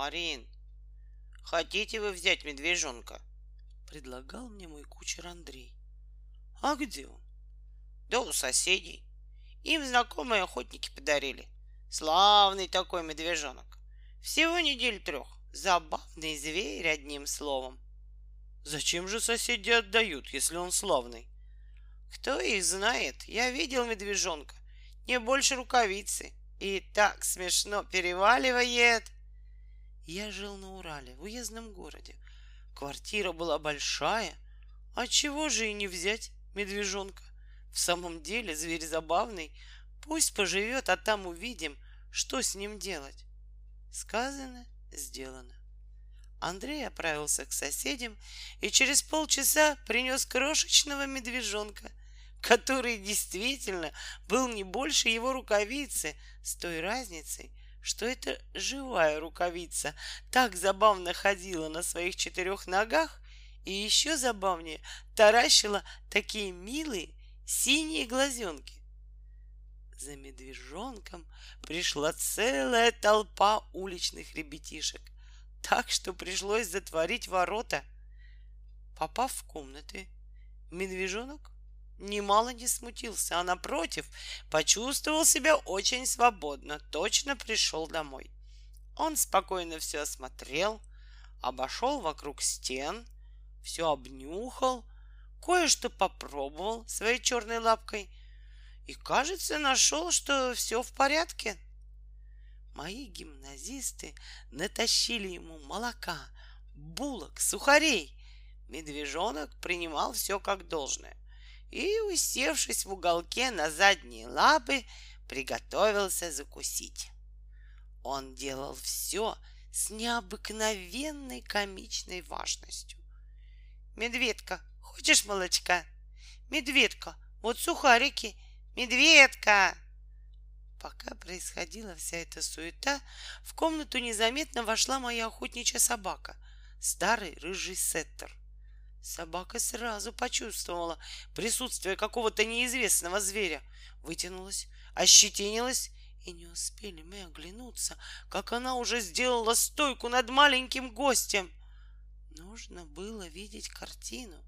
«Барин, хотите вы взять медвежонка?» — предлагал мне мой кучер Андрей. «А где он?» «Да у соседей. Им знакомые охотники подарили. Славный такой медвежонок. Всего недель 3. Забавный зверь, одним словом». «Зачем же соседи отдают, если он славный?» «Кто их знает? Я видел медвежонка. Не больше рукавицы. И так смешно переваливает». Я жил на Урале, в уездном городе. Квартира была большая. А чего же и не взять медвежонка? В самом деле зверь забавный. Пусть поживет, а там увидим, что с ним делать. Сказано, сделано. Андрей отправился к соседям и через полчаса принес крошечного медвежонка, который действительно был не больше его рукавицы, с той разницей, что это живая рукавица так забавно ходила на своих 4 ногах и еще забавнее таращила такие милые синие глазенки. За медвежонком пришла целая толпа уличных ребятишек, так что пришлось затворить ворота. Попав в комнаты, медвежонок немало не смутился, а напротив, почувствовал себя очень свободно, точно пришел домой. Он спокойно все осмотрел, обошел вокруг стен, все обнюхал, кое-что попробовал своей черной лапкой и, кажется, нашел, что все в порядке. Мои гимназисты натащили ему молока, булок, сухарей. Медвежонок принимал все как должное и, усевшись в уголке на задние лапы, приготовился закусить. Он делал все с необыкновенной комичной важностью. «Медведка, хочешь молочка? Медведка, вот сухарики! Медведка!» Пока происходила вся эта суета, в комнату незаметно вошла моя охотничья собака, старый рыжий сеттер. Собака сразу почувствовала присутствие какого-то неизвестного зверя, вытянулась, ощетинилась, и не успели мы оглянуться, как она уже сделала стойку над маленьким гостем. Нужно было видеть картину.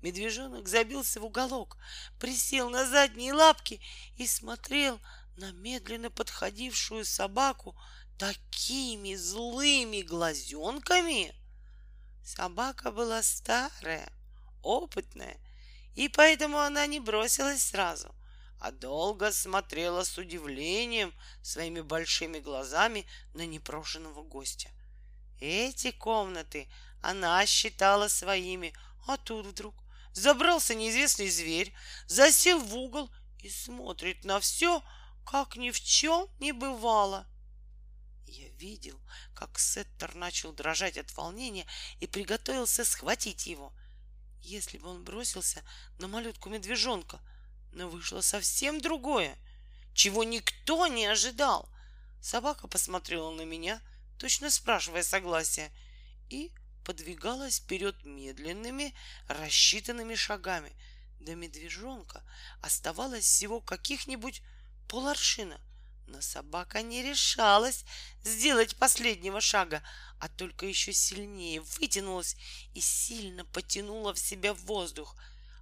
Медвежонок забился в уголок, присел на задние лапки и смотрел на медленно подходившую собаку такими злыми глазенками. Собака была старая, опытная, и поэтому она не бросилась сразу, а долго смотрела с удивлением своими большими глазами на непрошенного гостя. Эти комнаты она считала своими, а тут вдруг забрался неизвестный зверь, засел в угол и смотрит на все, как ни в чем не бывало. Я видел, как сеттер начал дрожать от волнения и приготовился схватить его, если бы он бросился на малютку медвежонка. Но вышло совсем другое, чего никто не ожидал. Собака посмотрела на меня, точно спрашивая согласия, и подвигалась вперед медленными, рассчитанными шагами. До медвежонка оставалось всего каких-нибудь поларшина. Но собака не решалась сделать последнего шага, а только еще сильнее вытянулась и сильно потянула в себя воздух.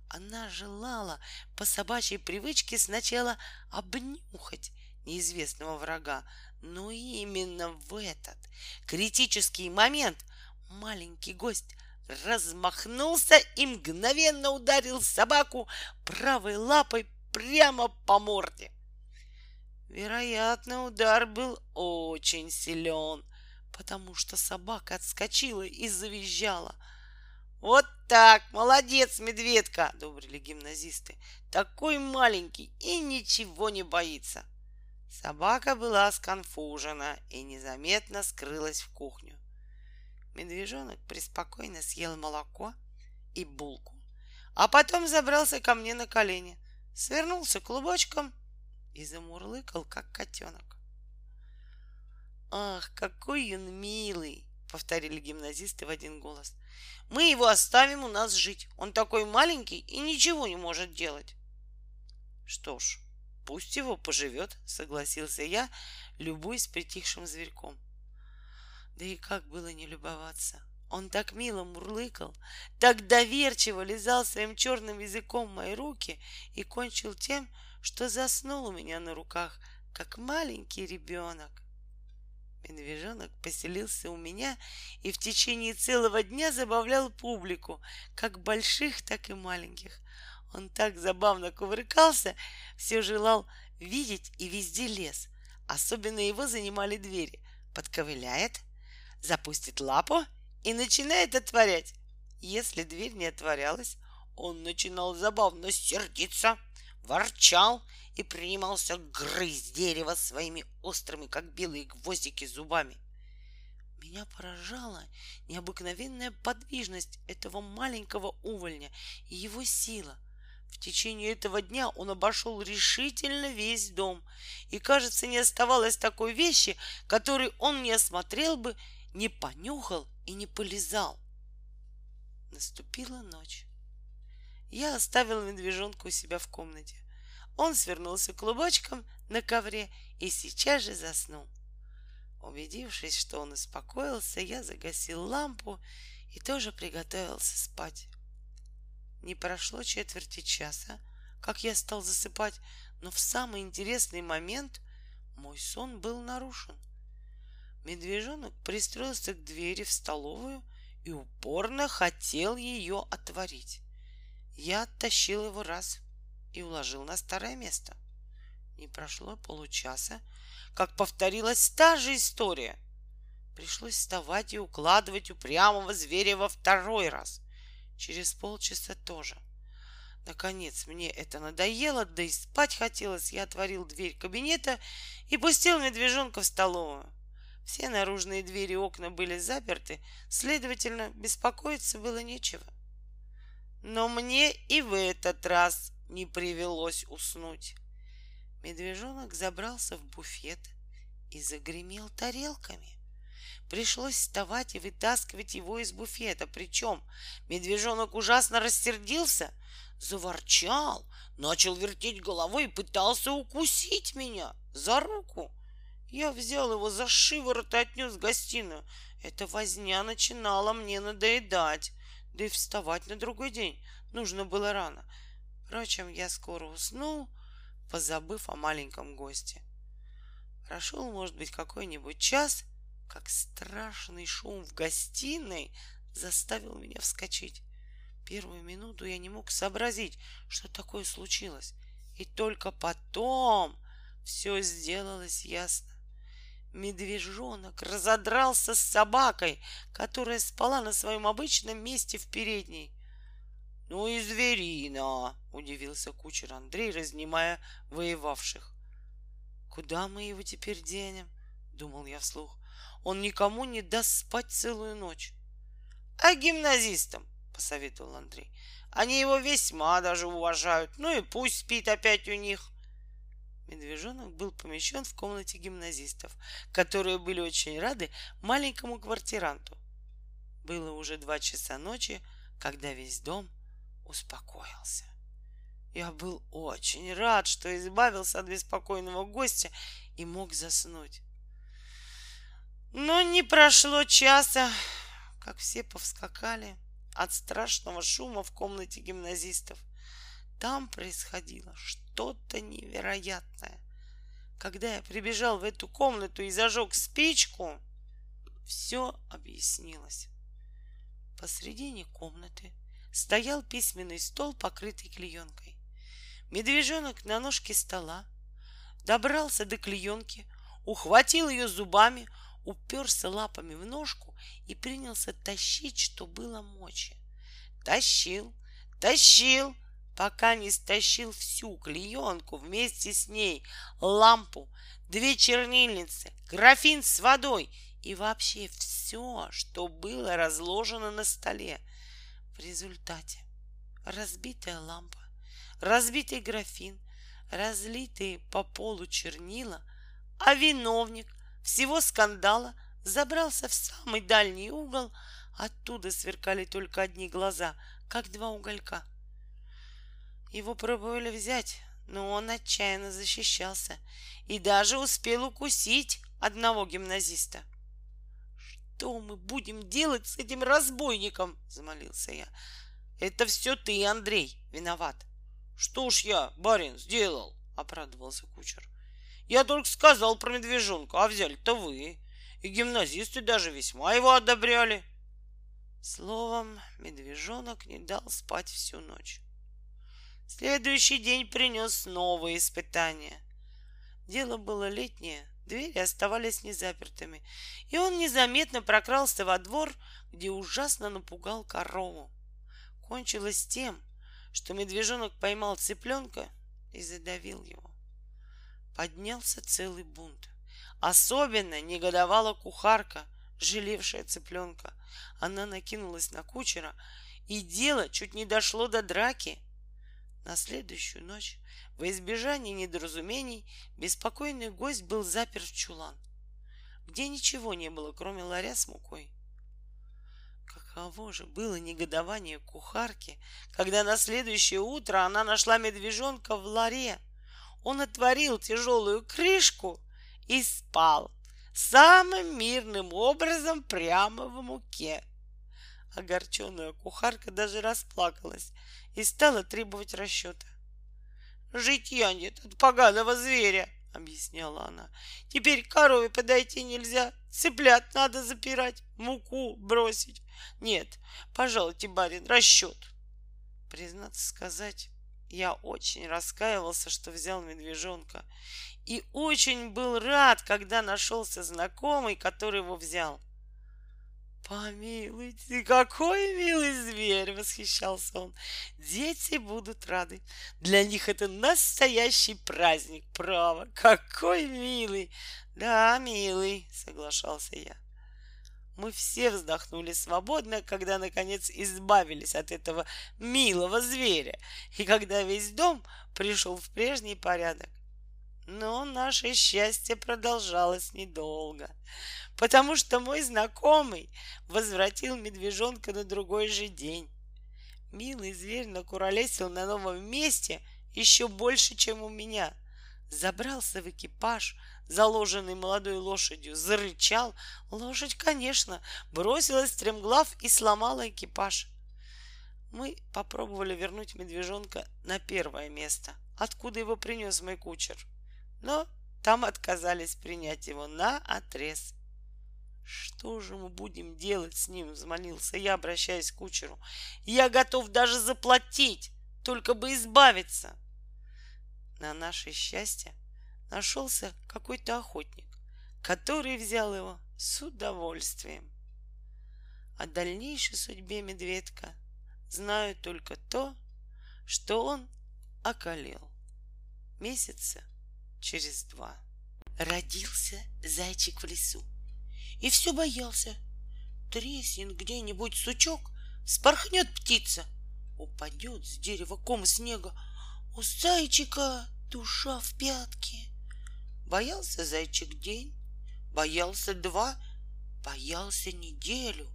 Она желала по собачьей привычке сначала обнюхать неизвестного врага, но именно в этот критический момент маленький гость размахнулся и мгновенно ударил собаку правой лапой прямо по морде. Вероятно, удар был очень силен, потому что собака отскочила и завизжала. «Вот так! Молодец, медведка!» — добрили гимназисты. «Такой маленький и ничего не боится!» Собака была сконфужена и незаметно скрылась в кухню. Медвежонок преспокойно съел молоко и булку, а потом забрался ко мне на колени, свернулся клубочком и замурлыкал, как котенок. «Ах, какой он милый!» — повторили гимназисты в один голос. «Мы его оставим у нас жить. Он такой маленький и ничего не может делать». «Что ж, пусть его поживет», — согласился я, любуясь притихшим зверьком. Да и как было не любоваться? Он так мило мурлыкал, так доверчиво лизал своим черным языком мои руки и кончил тем, что заснул у меня на руках, как маленький ребенок. Медвежонок поселился у меня и в течение целого дня забавлял публику, как больших, так и маленьких. Он так забавно кувыркался, все желал видеть и везде лез. Особенно его занимали двери. Подковыляет, запустит лапу и начинает отворять. Если дверь не отворялась, он начинал забавно сердиться, ворчал и принимался грызть дерево своими острыми, как белые гвоздики, зубами. Меня поражала необыкновенная подвижность этого маленького увольня и его сила. В течение этого дня он обошел решительно весь дом, и, кажется, не оставалось такой вещи, которой он не осмотрел бы, не понюхал и не полизал. Наступила ночь. Я оставила медвежонка у себя в комнате. Он свернулся клубочком на ковре и сейчас же заснул. Убедившись, что он успокоился, я загасил лампу и тоже приготовился спать. Не прошло четверти часа, как я стал засыпать, но в самый интересный момент мой сон был нарушен. Медвежонок пристроился к двери в столовую и упорно хотел ее отворить. Я оттащил его раз и уложил на старое место. Не прошло получаса, как повторилась та же история. Пришлось вставать и укладывать упрямого зверя во второй раз. Через полчаса тоже. Наконец мне это надоело, да и спать хотелось. Я отворил дверь кабинета и пустил медвежонка в столовую. Все наружные двери и окна были заперты, следовательно, беспокоиться было нечего. Но мне и в этот раз не привелось уснуть. Медвежонок забрался в буфет и загремел тарелками. Пришлось вставать и вытаскивать его из буфета. Причем медвежонок ужасно рассердился, заворчал, начал вертеть головой и пытался укусить меня за руку. Я взял его за шиворот и отнес в гостиную. Эта возня начинала мне надоедать, да и вставать на другой день нужно было рано. Впрочем, я скоро уснул, позабыв о маленьком госте. Прошел, может быть, какой-нибудь час, как страшный шум в гостиной заставил меня вскочить. Первую минуту я не мог сообразить, что такое случилось, и только потом все сделалось ясно. Медвежонок разодрался с собакой, которая спала на своем обычном месте в передней. — Ну и зверина! — удивился кучер Андрей, разнимая воевавших. — Куда мы его теперь денем? — думал я вслух. — Он никому не даст спать целую ночь. — А гимназистам, — посоветовал Андрей, — они его весьма даже уважают, ну и пусть спит опять у них. Медвежонок был помещен в комнате гимназистов, которые были очень рады маленькому квартиранту. Было уже 2 часа ночи, когда весь дом успокоился. Я был очень рад, что избавился от беспокойного гостя и мог заснуть. Но не прошло часа, как все повскакали от страшного шума в комнате гимназистов. Там происходило что-то невероятное. Когда я прибежал в эту комнату и зажег спичку, все объяснилось. Посредине комнаты стоял письменный стол, покрытый клеенкой. Медвежонок на ножке стола добрался до клеенки, ухватил ее зубами, уперся лапами в ножку и принялся тащить, что было мочи. Тащил, тащил, пока не стащил всю клеенку вместе с ней, лампу, 2 чернильницы, графин с водой и вообще все, что было разложено на столе. В результате разбитая лампа, разбитый графин, разлитые по полу чернила, а виновник всего скандала забрался в самый дальний угол, оттуда сверкали только одни глаза, как 2 уголька. Его пробовали взять, но он отчаянно защищался и даже успел укусить одного гимназиста. Что мы будем делать с этим разбойником? Замолился я. Это все ты, Андрей, виноват. Что ж я, барин, сделал? Обрадовался кучер. Я только сказал про медвежонка, а взяли-то вы. И гимназисты даже весьма его одобряли. Словом, медвежонок не дал спать всю ночь. Следующий день принес новые испытания. Дело было летнее, двери оставались незапертыми, и он незаметно прокрался во двор, где ужасно напугал корову. Кончилось тем, что медвежонок поймал цыпленка и задавил его. Поднялся целый бунт. Особенно негодовала кухарка, жалевшая цыпленка. Она накинулась на кучера, и дело чуть не дошло до драки. На следующую ночь, во избежание недоразумений, беспокойный гость был запер в чулан, где ничего не было, кроме ларя с мукой. Каково же было негодование кухарки, когда на следующее утро она нашла медвежонка в ларе. Он отворил тяжелую крышку и спал самым мирным образом прямо в муке. Огорченная кухарка даже расплакалась и стала требовать расчета. «Житья нет от поганого зверя», — объясняла она. «Теперь к корове подойти нельзя, цыплят надо запирать, муку бросить. Нет, пожалуйте, барин, расчет». Признаться сказать, я очень раскаивался, что взял медвежонка, и очень был рад, когда нашелся знакомый, который его взял. «Помилуйте, какой милый зверь!» — восхищался он. «Дети будут рады. Для них это настоящий праздник, право! Какой милый!» «Да, милый!» — соглашался я. Мы все вздохнули свободно, когда, наконец, избавились от этого милого зверя, и когда весь дом пришел в прежний порядок. Но наше счастье продолжалось недолго, потому что мой знакомый возвратил медвежонка на другой же день. Милый зверь накуролесил на новом месте еще больше, чем у меня. Забрался в экипаж, заложенный молодой лошадью, зарычал. Лошадь, конечно, бросилась стремглав и сломала экипаж. Мы попробовали вернуть медвежонка на первое место, откуда его принес мой кучер, но там отказались принять его наотрез. «Что же мы будем делать с ним?» — взмолился я, обращаясь к кучеру. «Я готов даже заплатить, только бы избавиться!» На наше счастье нашелся какой-то охотник, который взял его с удовольствием. О дальнейшей судьбе медведка знаю только то, что он околел месяца через 2. Родился зайчик в лесу и все боялся. Треснет где-нибудь сучок, спорхнет птица, упадет с дерева ком снега. У зайчика душа в пятке. Боялся зайчик день, боялся 2, боялся неделю,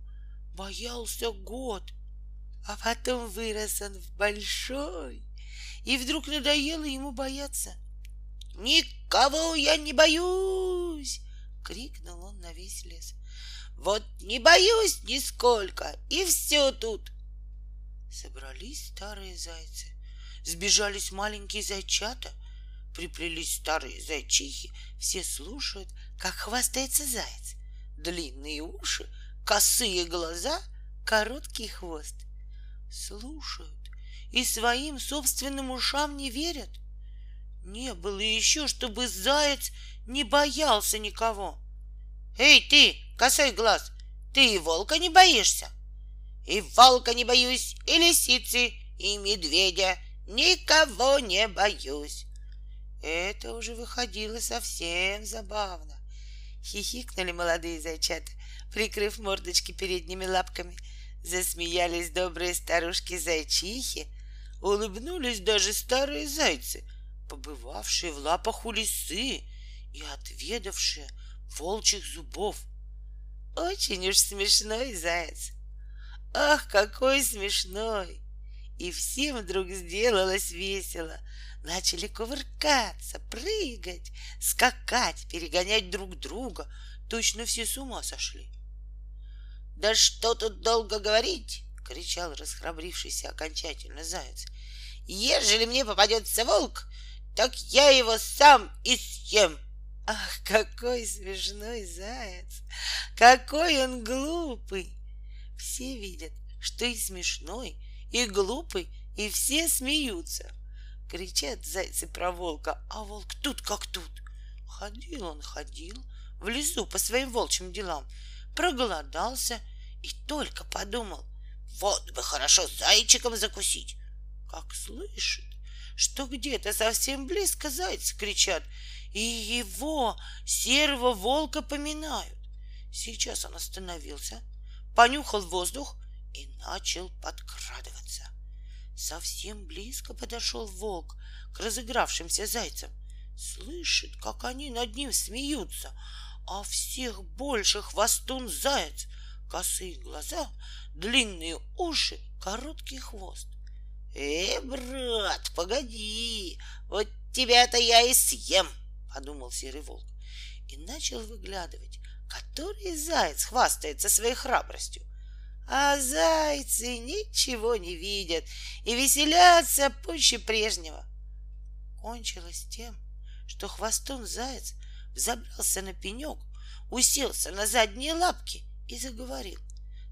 боялся год. А потом вырос он в большой, и вдруг надоело ему бояться. «Никого я не боюсь!» — крикнул он на весь лес. «Вот не боюсь нисколько, и все тут!» Собрались старые зайцы, сбежались маленькие зайчата, приплелись старые зайчихи. Все слушают, как хвастается заяц. Длинные уши, косые глаза, короткий хвост. Слушают и своим собственным ушам не верят. Не было еще, чтобы заяц не боялся никого. «Эй ты, косой глаз, ты и волка не боишься?» «И волка не боюсь, и лисицы, и медведя, никого не боюсь». Это уже выходило совсем забавно. Хихикнули молодые зайчата, прикрыв мордочки передними лапками. Засмеялись добрые старушки-зайчихи. Улыбнулись даже старые зайцы, побывавшие в лапах у лисы и отведавшие волчьих зубов. Очень уж смешной заяц. Ах, какой смешной! И всем вдруг сделалось весело. Начали кувыркаться, прыгать, скакать, перегонять друг друга. Точно все с ума сошли. Да что тут долго говорить, кричал расхрабрившийся окончательно заяц. Ежели мне попадется волк, так я его сам и съем. Ах, какой смешной заяц! Какой он глупый! Все видят, что и смешной, и глупый, и все смеются. Кричат зайцы про волка, а волк тут как тут. Ходил он, ходил в лесу по своим волчьим делам, проголодался и только подумал, вот бы хорошо зайчиком закусить. Как слышит, что где-то совсем близко зайцы кричат, и его, серого волка, поминают. Сейчас он остановился, понюхал воздух и начал подкрадываться. Совсем близко подошел волк к разыгравшимся зайцам. Слышит, как они над ним смеются, а всех больше хвостун заяц. Косые глаза, длинные уши, короткий хвост. Брат, погоди, вот тебя-то я и съем, подумал серый волк и начал выглядывать, который заяц хвастается своей храбростью. А зайцы ничего не видят и веселятся пуще прежнего. Кончилось тем, что хвостун заяц взобрался на пенек, уселся на задние лапки и заговорил.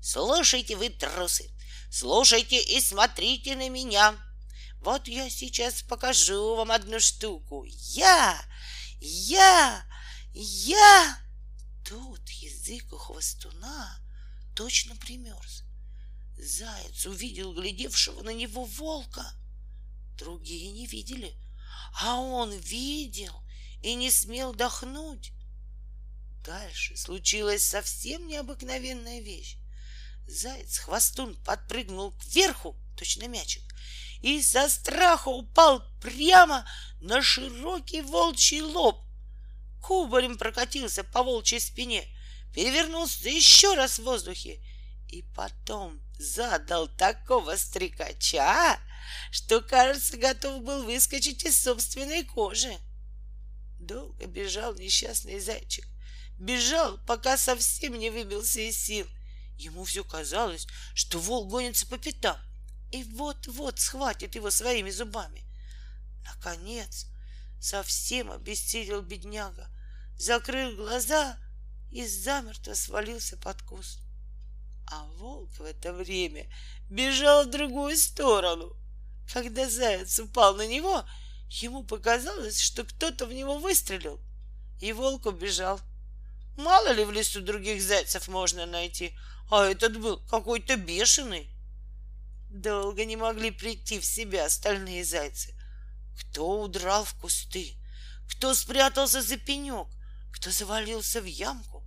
Слушайте вы, трусы, слушайте и смотрите на меня. Вот я сейчас покажу вам одну штуку. Я. Тут язык у хвостуна точно примерз. Заяц увидел глядевшего на него волка. Другие не видели, а он видел и не смел дохнуть. Дальше случилась совсем необыкновенная вещь. Заяц-хвостун подпрыгнул кверху, точно мячик, и со страха упал прямо на широкий волчий лоб. Кубарем прокатился по волчьей спине, перевернулся еще раз в воздухе и потом задал такого стрекача, что, кажется, готов был выскочить из собственной кожи. Долго бежал несчастный зайчик, бежал, пока совсем не выбился из сил. Ему все казалось, что волк гонится по пятам и вот-вот схватит его своими зубами. Наконец, совсем обессилел бедняга, закрыл глаза и замертво свалился под куст. А волк в это время бежал в другую сторону. Когда заяц упал на него, ему показалось, что кто-то в него выстрелил, и волк убежал. Мало ли в лесу других зайцев можно найти, а этот был какой-то бешеный. Долго не могли прийти в себя остальные зайцы. Кто удрал в кусты, кто спрятался за пенек, кто завалился в ямку.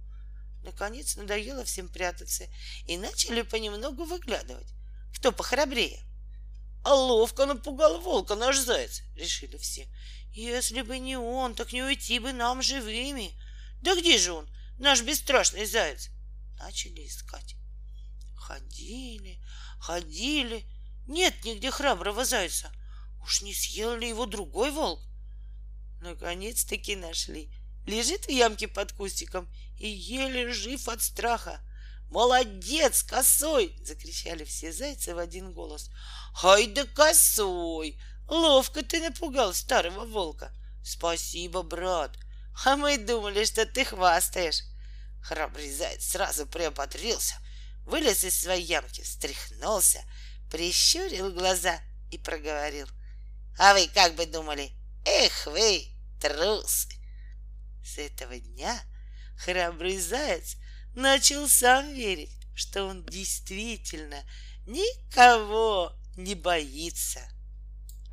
Наконец надоело всем прятаться, и начали понемногу выглядывать, кто похрабрее. А ловко напугал волка наш заяц, решили все. Если бы не он, так не уйти бы нам живыми. Да где же он, наш бесстрашный заяц? Начали искать. Ходили. Нет нигде храброго зайца. Уж не съел ли его другой волк? Наконец-таки нашли. Лежит в ямке под кустиком и еле жив от страха. «Молодец, косой!» — закричали все зайцы в один голос. «Ай да косой! Ловко ты напугал старого волка! Спасибо, брат! А мы думали, что ты хвастаешь!» Храбрый заяц сразу приободрился, вылез из своей ямки, встряхнулся, прищурил глаза и проговорил. «А вы как бы думали? Эх вы, трусы!» С этого дня храбрый заяц начал сам верить, что он действительно никого не боится.